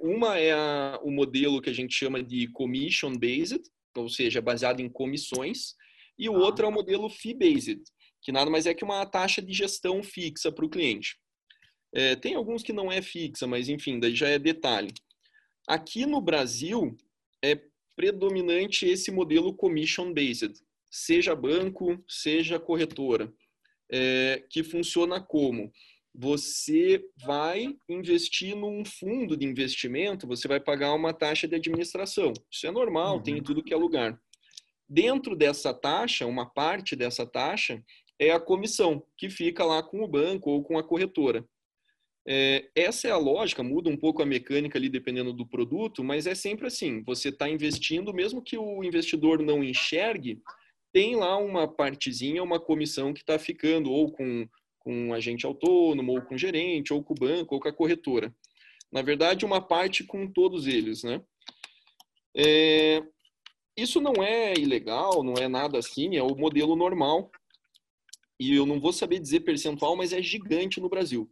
Uma é o modelo que a gente chama de commission-based, ou seja, baseado em comissões, e o outro é o modelo fee-based, que nada mais é que uma taxa de gestão fixa para o cliente. Tem alguns que não é fixa, mas enfim, daí já é detalhe. Aqui no Brasil, é predominante esse modelo commission-based, seja banco, seja corretora, que funciona como... Você vai investir num fundo de investimento, você vai pagar uma taxa de administração. Isso é normal, tem em tudo que é lugar. Dentro dessa taxa, uma parte dessa taxa é a comissão, que fica lá com o banco ou com a corretora. Essa é a lógica, muda um pouco a mecânica ali dependendo do produto, mas é sempre assim, você está investindo, mesmo que o investidor não enxergue, tem lá uma partezinha, uma comissão que está ficando ou com um agente autônomo, ou com o gerente, ou com o banco, ou com a corretora. Na verdade, uma parte com todos eles, né? Isso não é ilegal, não é nada assim, é o modelo normal. E eu não vou saber dizer percentual, mas é gigante no Brasil.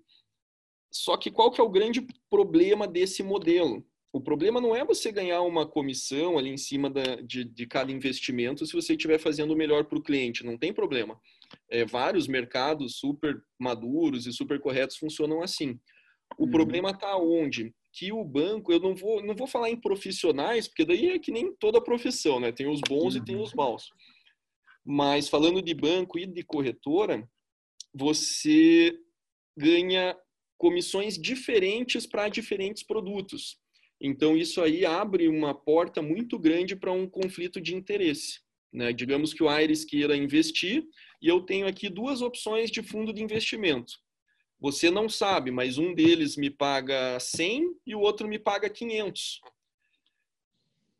Só que qual que é o grande problema desse modelo? O problema não é você ganhar uma comissão ali em cima de cada investimento se você estiver fazendo o melhor para o cliente, não tem problema. Vários mercados super maduros e super corretos funcionam assim. O problema está onde? Que o banco, eu não vou falar em profissionais, porque daí é que nem toda profissão, né? Tem os bons e tem os maus. Mas falando de banco e de corretora, você ganha comissões diferentes para diferentes produtos. Então, isso aí abre uma porta muito grande para um conflito de interesse, né? Digamos que o Aires queira investir e eu tenho aqui duas opções de fundo de investimento. Você não sabe, mas um deles me paga 100 e o outro me paga 500.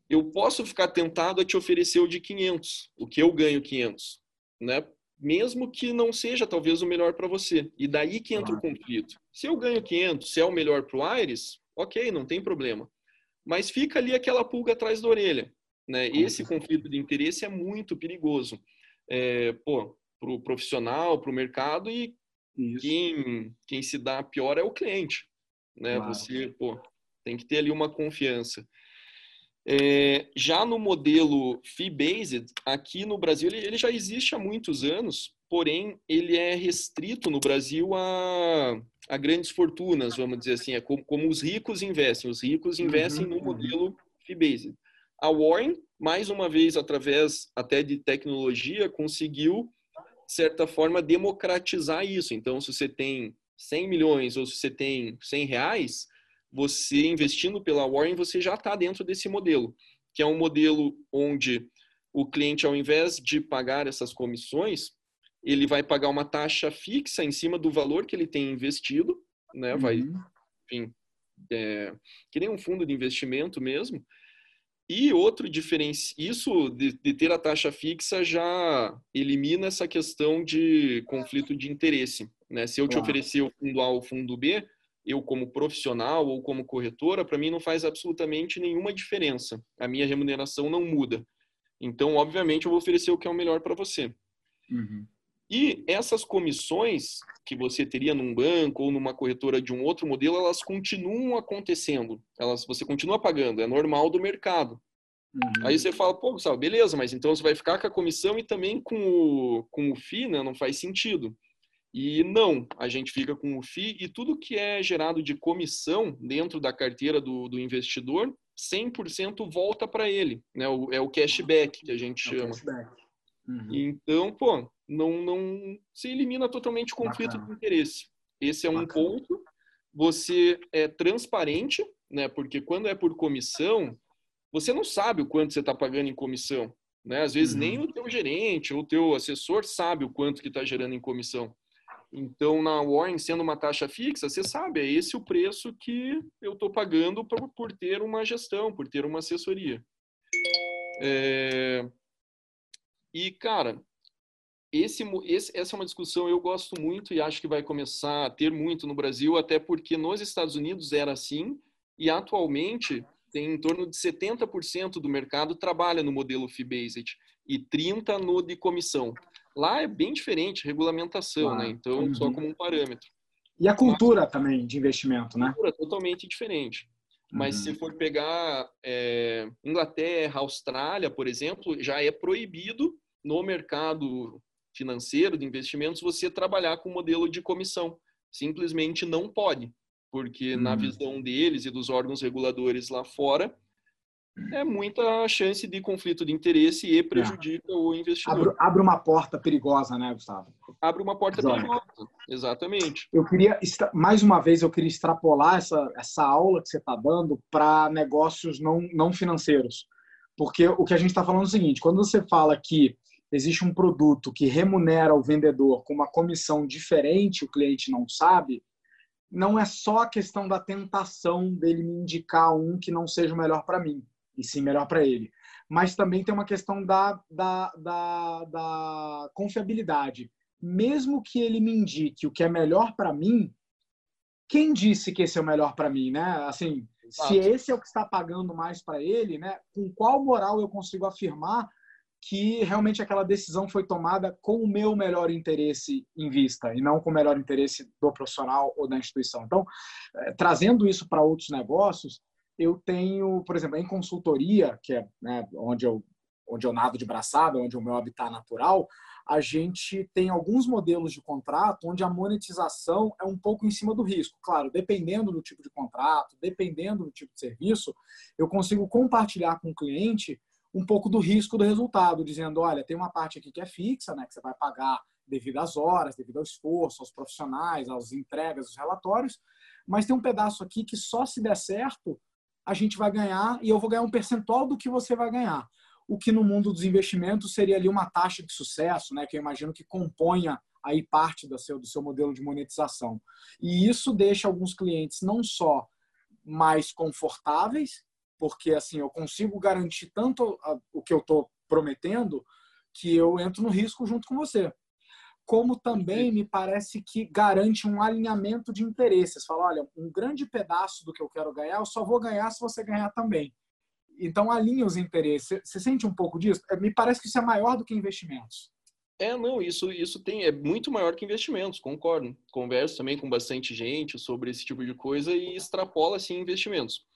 Eu posso ficar tentado a te oferecer o de 500, o que eu ganho 500, né? Mesmo que não seja talvez o melhor para você. E daí que entra o conflito. Se eu ganho 500, se é o melhor para o Aires... Ok, não tem problema. Mas fica ali aquela pulga atrás da orelha, né? Esse conflito de interesse é muito perigoso. Para o profissional, para o mercado, e quem se dá pior é o cliente, né? Claro. Você tem que ter ali uma confiança. Já no modelo fee-based, aqui no Brasil, ele já existe há muitos anos, porém, ele é restrito no Brasil a grandes fortunas, vamos dizer assim. É como os ricos investem. Os ricos investem no modelo fee-based. A Warren, mais uma vez, através até de tecnologia, conseguiu, de certa forma, democratizar isso. Então, se você tem 100 milhões ou se você tem 100 reais, você investindo pela Warren, você já está dentro desse modelo, que é um modelo onde o cliente, ao invés de pagar essas comissões, ele vai pagar uma taxa fixa em cima do valor que ele tem investido, né? Vai, enfim, que nem um fundo de investimento mesmo. E outro diferencial, isso de ter a taxa fixa já elimina essa questão de conflito de interesse, né? Se eu te oferecer o fundo A ou o fundo B, eu como profissional ou como corretora, para mim não faz absolutamente nenhuma diferença. A minha remuneração não muda. Então, obviamente, eu vou oferecer o que é o melhor para você. E essas comissões que você teria num banco ou numa corretora de um outro modelo, elas continuam acontecendo. Você continua pagando, é normal do mercado. Aí você fala, Gustavo, beleza, mas então você vai ficar com a comissão e também com o FII, né? Não faz sentido. E não, a gente fica com o FII e tudo que é gerado de comissão dentro da carteira do investidor, 100% volta para ele, né? É o cashback que a gente chama. Então, não se elimina totalmente o conflito de interesse. Esse é um ponto. Você é transparente, né? Porque quando é por comissão, você não sabe o quanto você está pagando em comissão, né? Às vezes nem o teu gerente ou o teu assessor sabe o quanto que está gerando em comissão. Então, na Warren, sendo uma taxa fixa, você sabe, é esse o preço que eu estou pagando por ter uma gestão, por ter uma assessoria. E, cara, essa é uma discussão eu gosto muito e acho que vai começar a ter muito no Brasil, até porque nos Estados Unidos era assim e atualmente tem em torno de 70% do mercado trabalha no modelo fee-based e 30% no de comissão. Lá é bem diferente, regulamentação, né? Então, só como um parâmetro. E a cultura também de investimento, né? A cultura totalmente diferente. Mas se for pegar Inglaterra, Austrália, por exemplo, já é proibido no mercado financeiro de investimentos você trabalhar com modelo de comissão. Simplesmente não pode, porque na visão deles e dos órgãos reguladores lá fora, é muita chance de conflito de interesse e prejudica o investidor. Abre uma porta perigosa, né, Gustavo? Abre uma porta perigosa, exatamente. Eu queria, mais uma vez, eu queria extrapolar essa aula que você está dando para negócios não financeiros. Porque o que a gente está falando é o seguinte, quando você fala que existe um produto que remunera o vendedor com uma comissão diferente, o cliente não sabe, não é só a questão da tentação dele me indicar um que não seja o melhor para mim, e sim melhor para ele. Mas também tem uma questão da confiabilidade. Mesmo que ele me indique o que é melhor para mim, quem disse que esse é o melhor para mim, né? Assim, exato. Se esse é o que está pagando mais para ele, né? Com qual moral eu consigo afirmar que realmente aquela decisão foi tomada com o meu melhor interesse em vista e não com o melhor interesse do profissional ou da instituição? Então, trazendo isso para outros negócios, eu tenho, por exemplo, em consultoria, que é, né, onde eu nado de braçada, onde é o meu habitat natural, a gente tem alguns modelos de contrato onde a monetização é um pouco em cima do risco. Claro, dependendo do tipo de contrato, dependendo do tipo de serviço, eu consigo compartilhar com o cliente um pouco do risco do resultado, dizendo, olha, tem uma parte aqui que é fixa, né, que você vai pagar devido às horas, devido ao esforço, aos profissionais, às entregas, aos relatórios, mas tem um pedaço aqui que só se der certo, a gente vai ganhar e eu vou ganhar um percentual do que você vai ganhar. O que no mundo dos investimentos seria ali uma taxa de sucesso, né, que eu imagino que componha aí parte do seu modelo de monetização. E isso deixa alguns clientes não só mais confortáveis, porque assim eu consigo garantir tanto o que eu estou prometendo que eu entro no risco junto com você. Como também me parece que garante um alinhamento de interesses. Fala, olha, um grande pedaço do que eu quero ganhar, eu só vou ganhar se você ganhar também. Então, alinha os interesses. Você sente um pouco disso? Me parece que isso é maior do que investimentos. Não, isso tem, é muito maior que investimentos, concordo. Converso também com bastante gente sobre esse tipo de coisa e extrapola, assim, investimentos.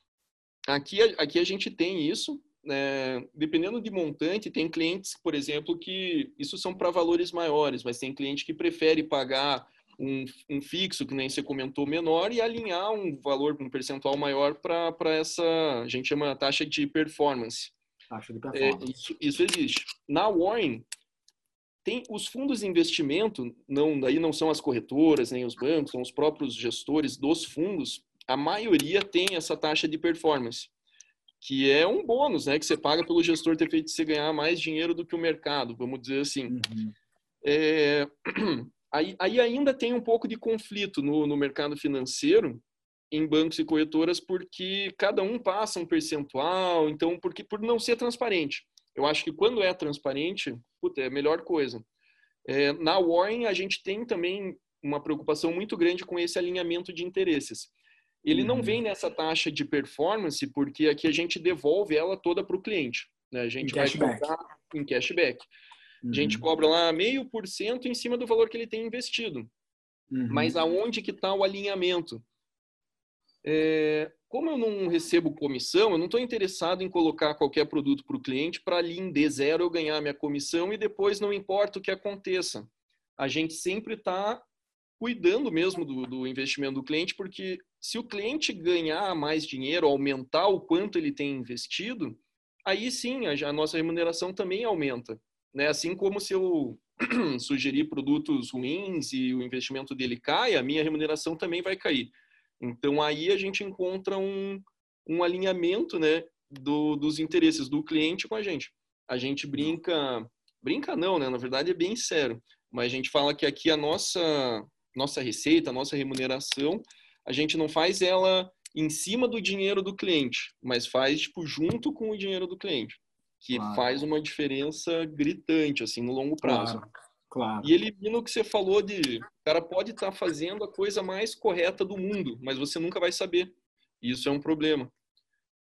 Aqui a gente tem isso, né? Dependendo de montante, tem clientes, por exemplo, que isso são para valores maiores, mas tem cliente que prefere pagar um fixo, que nem você comentou, menor, e alinhar um valor, um percentual maior para essa, a gente chama taxa de performance. Taxa de performance. Isso existe. Na Warren, tem os fundos de investimento, daí não são as corretoras, nem os bancos, são os próprios gestores dos fundos, a maioria tem essa taxa de performance, que é um bônus, né, que você paga pelo gestor ter feito você ganhar mais dinheiro do que o mercado, vamos dizer assim. Uhum. Aí ainda tem um pouco de conflito no mercado financeiro, em bancos e corretoras, porque cada um passa um percentual, então, por não ser transparente. Eu acho que quando é transparente, é a melhor coisa. Na Warren, a gente tem também uma preocupação muito grande com esse alinhamento de interesses. Ele não vem nessa taxa de performance, porque aqui a gente devolve ela toda para o cliente, né? A gente vai cobrar em cashback. A gente cobra lá 0,5% em cima do valor que ele tem investido. Mas aonde que está o alinhamento? Como eu não recebo comissão, eu não estou interessado em colocar qualquer produto para o cliente para ali de zero eu ganhar minha comissão e depois não importa o que aconteça. A gente sempre está cuidando mesmo do investimento do cliente, porque se o cliente ganhar mais dinheiro, aumentar o quanto ele tem investido, aí sim a nossa remuneração também aumenta, né? Assim como se eu sugerir produtos ruins e o investimento dele cai, a minha remuneração também vai cair. Então, aí a gente encontra um alinhamento, né, dos interesses do cliente com a gente. A gente brinca não, né? Na verdade é bem sério, mas a gente fala que aqui a nossa receita, a nossa remuneração, a gente não faz ela em cima do dinheiro do cliente, mas faz tipo junto com o dinheiro do cliente, que faz uma diferença gritante, assim, no longo prazo. Claro. E elimina o que você falou de... O cara pode estar fazendo a coisa mais correta do mundo, mas você nunca vai saber. E isso é um problema.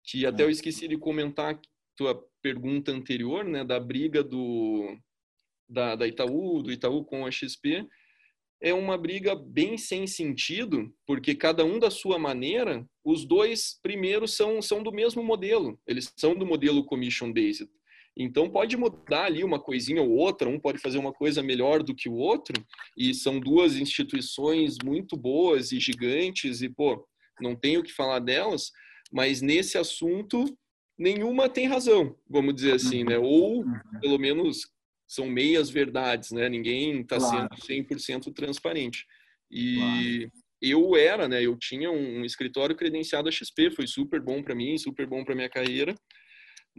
Que até eu esqueci de comentar tua pergunta anterior, né? Da briga do Itaú com a XP. É uma briga bem sem sentido, porque cada um da sua maneira, os dois primeiros são do mesmo modelo. Eles são do modelo commission-based. Então, pode mudar ali uma coisinha ou outra, um pode fazer uma coisa melhor do que o outro, e são duas instituições muito boas e gigantes, e, não tenho o que falar delas, mas nesse assunto, nenhuma tem razão, vamos dizer assim, né? Ou, pelo menos... São meias verdades, né? Ninguém está sendo 100% transparente. E eu era, né? Eu tinha um escritório credenciado a XP, foi super bom para mim, super bom para minha carreira.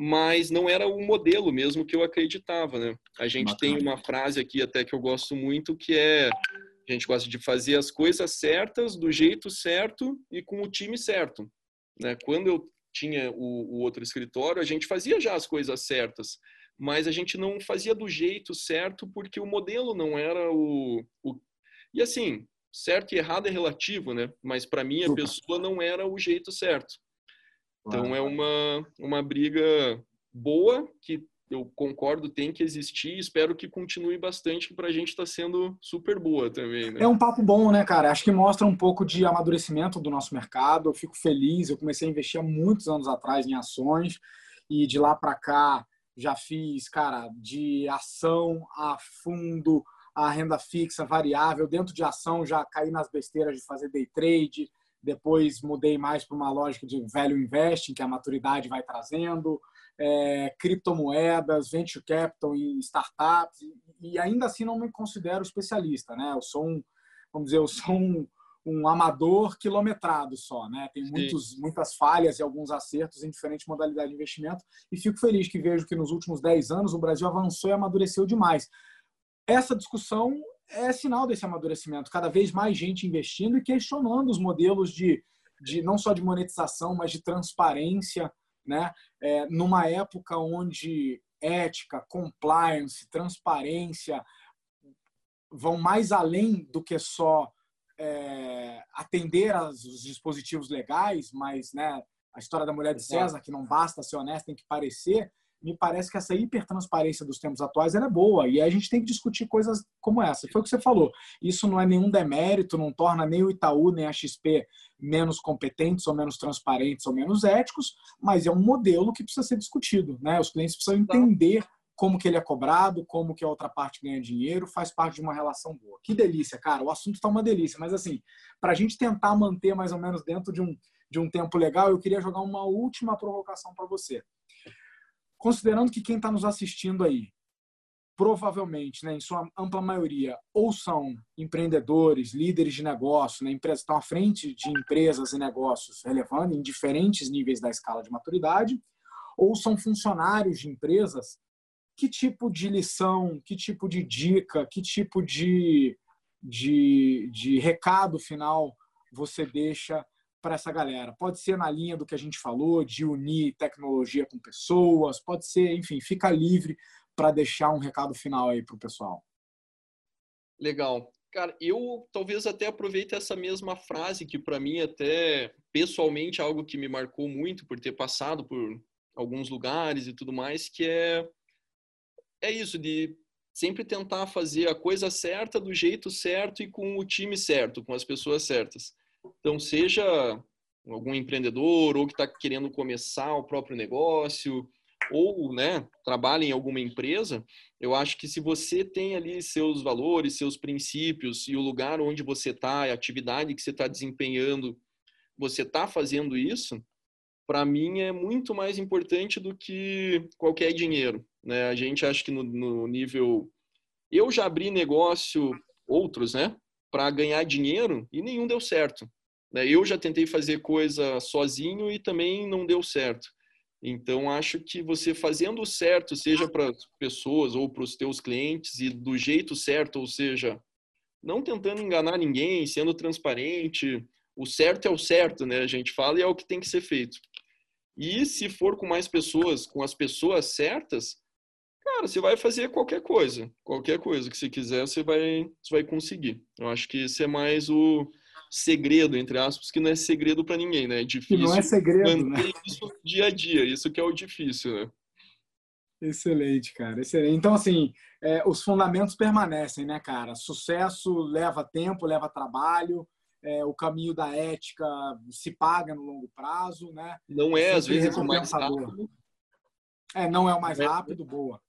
mas não era o modelo mesmo que eu acreditava, né? A gente Bacana. Tem uma frase aqui até que eu gosto muito, que é: a gente gosta de fazer as coisas certas, do jeito certo e com o time certo, né? Quando eu tinha o outro escritório, a gente fazia já as coisas certas, mas a gente não fazia do jeito certo porque o modelo não era o... E assim, certo e errado é relativo, né? Mas para mim a pessoa não era o jeito certo. Então é uma briga boa, que eu concordo, tem que existir. Espero que continue bastante, que pra gente tá sendo super boa também, né? É um papo bom, né, cara? Acho que mostra um pouco de amadurecimento do nosso mercado. Eu fico feliz. Eu comecei a investir há muitos anos atrás em ações e de lá pra cá já fiz, cara, de ação a fundo, a renda fixa, variável. Dentro de ação já caí nas besteiras de fazer day trade. Depois mudei mais para uma lógica de value investing, que a maturidade vai trazendo, criptomoedas, venture capital e startups, e ainda assim não me considero especialista, né? Eu sou um amador quilometrado só, né? Tem muitas falhas e alguns acertos em diferentes modalidades de investimento, e fico feliz que vejo que nos últimos 10 anos o Brasil avançou e amadureceu demais. Essa discussão é sinal desse amadurecimento, cada vez mais gente investindo e questionando os modelos de não só de monetização, mas de transparência, né? Numa época onde ética, compliance, transparência vão mais além do que só atender aos dispositivos legais, mas, né, a história da mulher de César, que não basta ser honesta, tem que parecer. Me parece que essa hipertransparência dos tempos atuais ela é boa, e a gente tem que discutir coisas como essa. Foi o que você falou. Isso não é nenhum demérito, não torna nem o Itaú, nem a XP menos competentes, ou menos transparentes, ou menos éticos, mas é um modelo que precisa ser discutido, né? Os clientes precisam entender como que ele é cobrado, como que a outra parte ganha dinheiro, faz parte de uma relação boa. Que delícia, cara. O assunto está uma delícia, mas assim, para a gente tentar manter mais ou menos dentro de um tempo legal, eu queria jogar uma última provocação para você. Considerando que quem está nos assistindo aí, provavelmente, né, em sua ampla maioria, ou são empreendedores, líderes de negócio, né, empresas estão à frente de empresas e negócios relevantes em diferentes níveis da escala de maturidade, ou são funcionários de empresas, que tipo de lição, que tipo de dica, que tipo de recado final você deixa para essa galera? Pode ser na linha do que a gente falou, de unir tecnologia com pessoas, pode ser, enfim, fica livre para deixar um recado final aí para o pessoal. Legal. Cara, eu talvez até aproveite essa mesma frase, que para mim até pessoalmente é algo que me marcou muito por ter passado por alguns lugares e tudo mais, que é isso, de sempre tentar fazer a coisa certa, do jeito certo e com o time certo, com as pessoas certas. Então, seja algum empreendedor ou que está querendo começar o próprio negócio ou, né, trabalha em alguma empresa, eu acho que se você tem ali seus valores, seus princípios e o lugar onde você está, a atividade que você está desempenhando, você está fazendo isso, para mim é muito mais importante do que qualquer dinheiro, né? A gente acha que no nível... Eu já abri negócio, outros, né, para ganhar dinheiro, e nenhum deu certo. Eu já tentei fazer coisa sozinho e também não deu certo. Então, acho que você fazendo o certo, seja para as pessoas ou para os teus clientes, e do jeito certo, ou seja, não tentando enganar ninguém, sendo transparente, o certo é o certo, né? A gente fala, e é o que tem que ser feito. E se for com mais pessoas, com as pessoas certas, cara, você vai fazer qualquer coisa que você quiser, você vai conseguir. Eu acho que esse é mais o segredo, entre aspas, que não é segredo para ninguém, né? É difícil. Não é segredo, manter, né? Isso dia a dia, isso que é o difícil, né? Excelente, cara, excelente. Então, assim, os fundamentos permanecem, né, cara? Sucesso leva tempo, leva trabalho. O caminho da ética se paga no longo prazo, né? Não é, às vezes, o mais rápido. Não é o mais rápido, boa.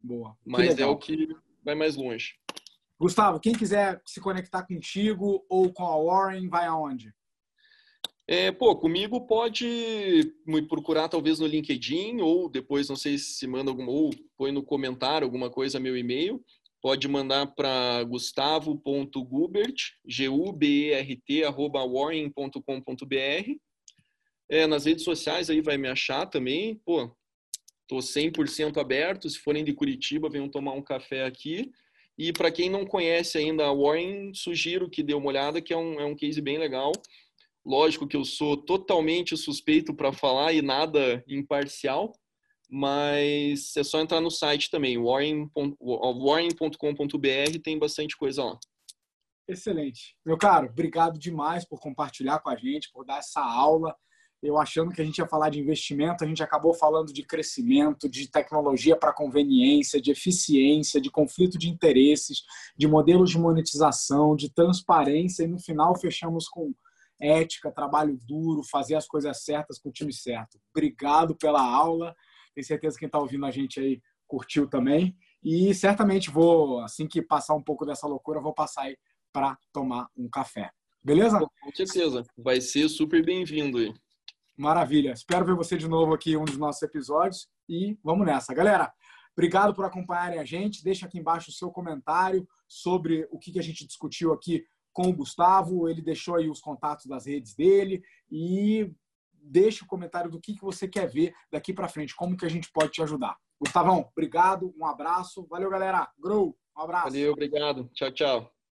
Boa. Mas é o que vai mais longe. Gustavo, quem quiser se conectar contigo ou com a Warren, vai aonde? Comigo pode me procurar talvez no LinkedIn, ou depois, não sei se manda alguma, ou põe no comentário alguma coisa, meu e-mail. Pode mandar para gustavo.gubert, G-U-B-E-R-T, @warren.com.br. Nas redes sociais aí vai me achar também. Estou 100% aberto. Se forem de Curitiba, venham tomar um café aqui. E para quem não conhece ainda a Warren, sugiro que dê uma olhada, que é um case bem legal. Lógico que eu sou totalmente suspeito para falar e nada imparcial, mas é só entrar no site também, warren.com.br, tem bastante coisa lá. Excelente. Meu caro, obrigado demais por compartilhar com a gente, por dar essa aula. Eu achando que a gente ia falar de investimento, a gente acabou falando de crescimento, de tecnologia para conveniência, de eficiência, de conflito de interesses, de modelos de monetização, de transparência, e no final fechamos com ética, trabalho duro, fazer as coisas certas com o time certo. Obrigado pela aula. Tenho certeza que quem está ouvindo a gente aí curtiu também. E certamente vou, assim que passar um pouco dessa loucura, vou passar aí para tomar um café. Beleza? Com certeza. Vai ser super bem-vindo aí. Maravilha. Espero ver você de novo aqui em um dos nossos episódios e vamos nessa. Galera, obrigado por acompanharem a gente. Deixa aqui embaixo o seu comentário sobre o que a gente discutiu aqui com o Gustavo. Ele deixou aí os contatos das redes dele e deixa o comentário do que você quer ver daqui para frente, como que a gente pode te ajudar. Gustavão, obrigado, um abraço. Valeu, galera. Grow, um abraço. Valeu, obrigado. Tchau, tchau.